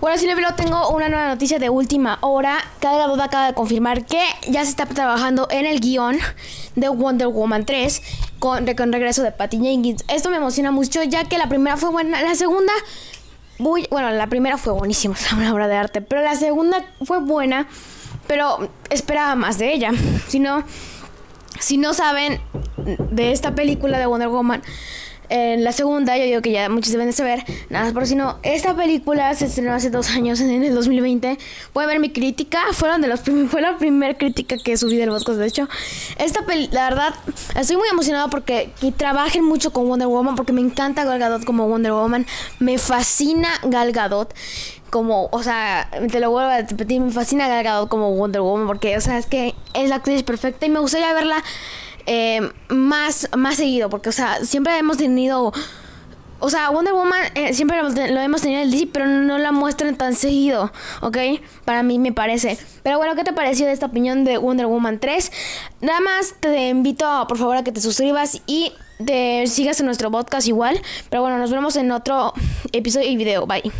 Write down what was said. Bueno, Cinefilo, tengo una nueva noticia de última hora. Gal Gadot acaba de confirmar que ya se está trabajando en el guión de Wonder Woman 3 con regreso de Patty Jenkins. Esto me emociona mucho, ya que la primera fue buena, la segunda... Bueno, la primera fue buenísima, es una obra de arte, pero la segunda fue buena, pero esperaba más de ella. Si no saben de esta película de Wonder Woman... la segunda, yo digo que ya muchos deben de saber, nada más por si no, esta película se estrenó hace 2 años, en el 2020. Pueden ver mi crítica, fue la primera crítica que subí del podcast, de hecho. La verdad, estoy muy emocionada porque trabajen mucho con Wonder Woman, porque me encanta Gal Gadot como Wonder Woman. Me fascina Gal Gadot como, o sea, te lo vuelvo a repetir, me fascina Gal Gadot como Wonder Woman, porque, o sea, es que es la actriz perfecta y me gustaría verla más seguido, porque, o sea, siempre hemos tenido, o sea, Wonder Woman siempre lo hemos tenido en el DC, pero no la muestran tan seguido, ¿ok? Para mí me parece. Pero bueno, ¿qué te pareció de esta opinión de Wonder Woman 3? Nada más te invito, por favor, a que te suscribas y te sigas en nuestro podcast igual. Pero bueno, nos vemos en otro episodio y video. Bye.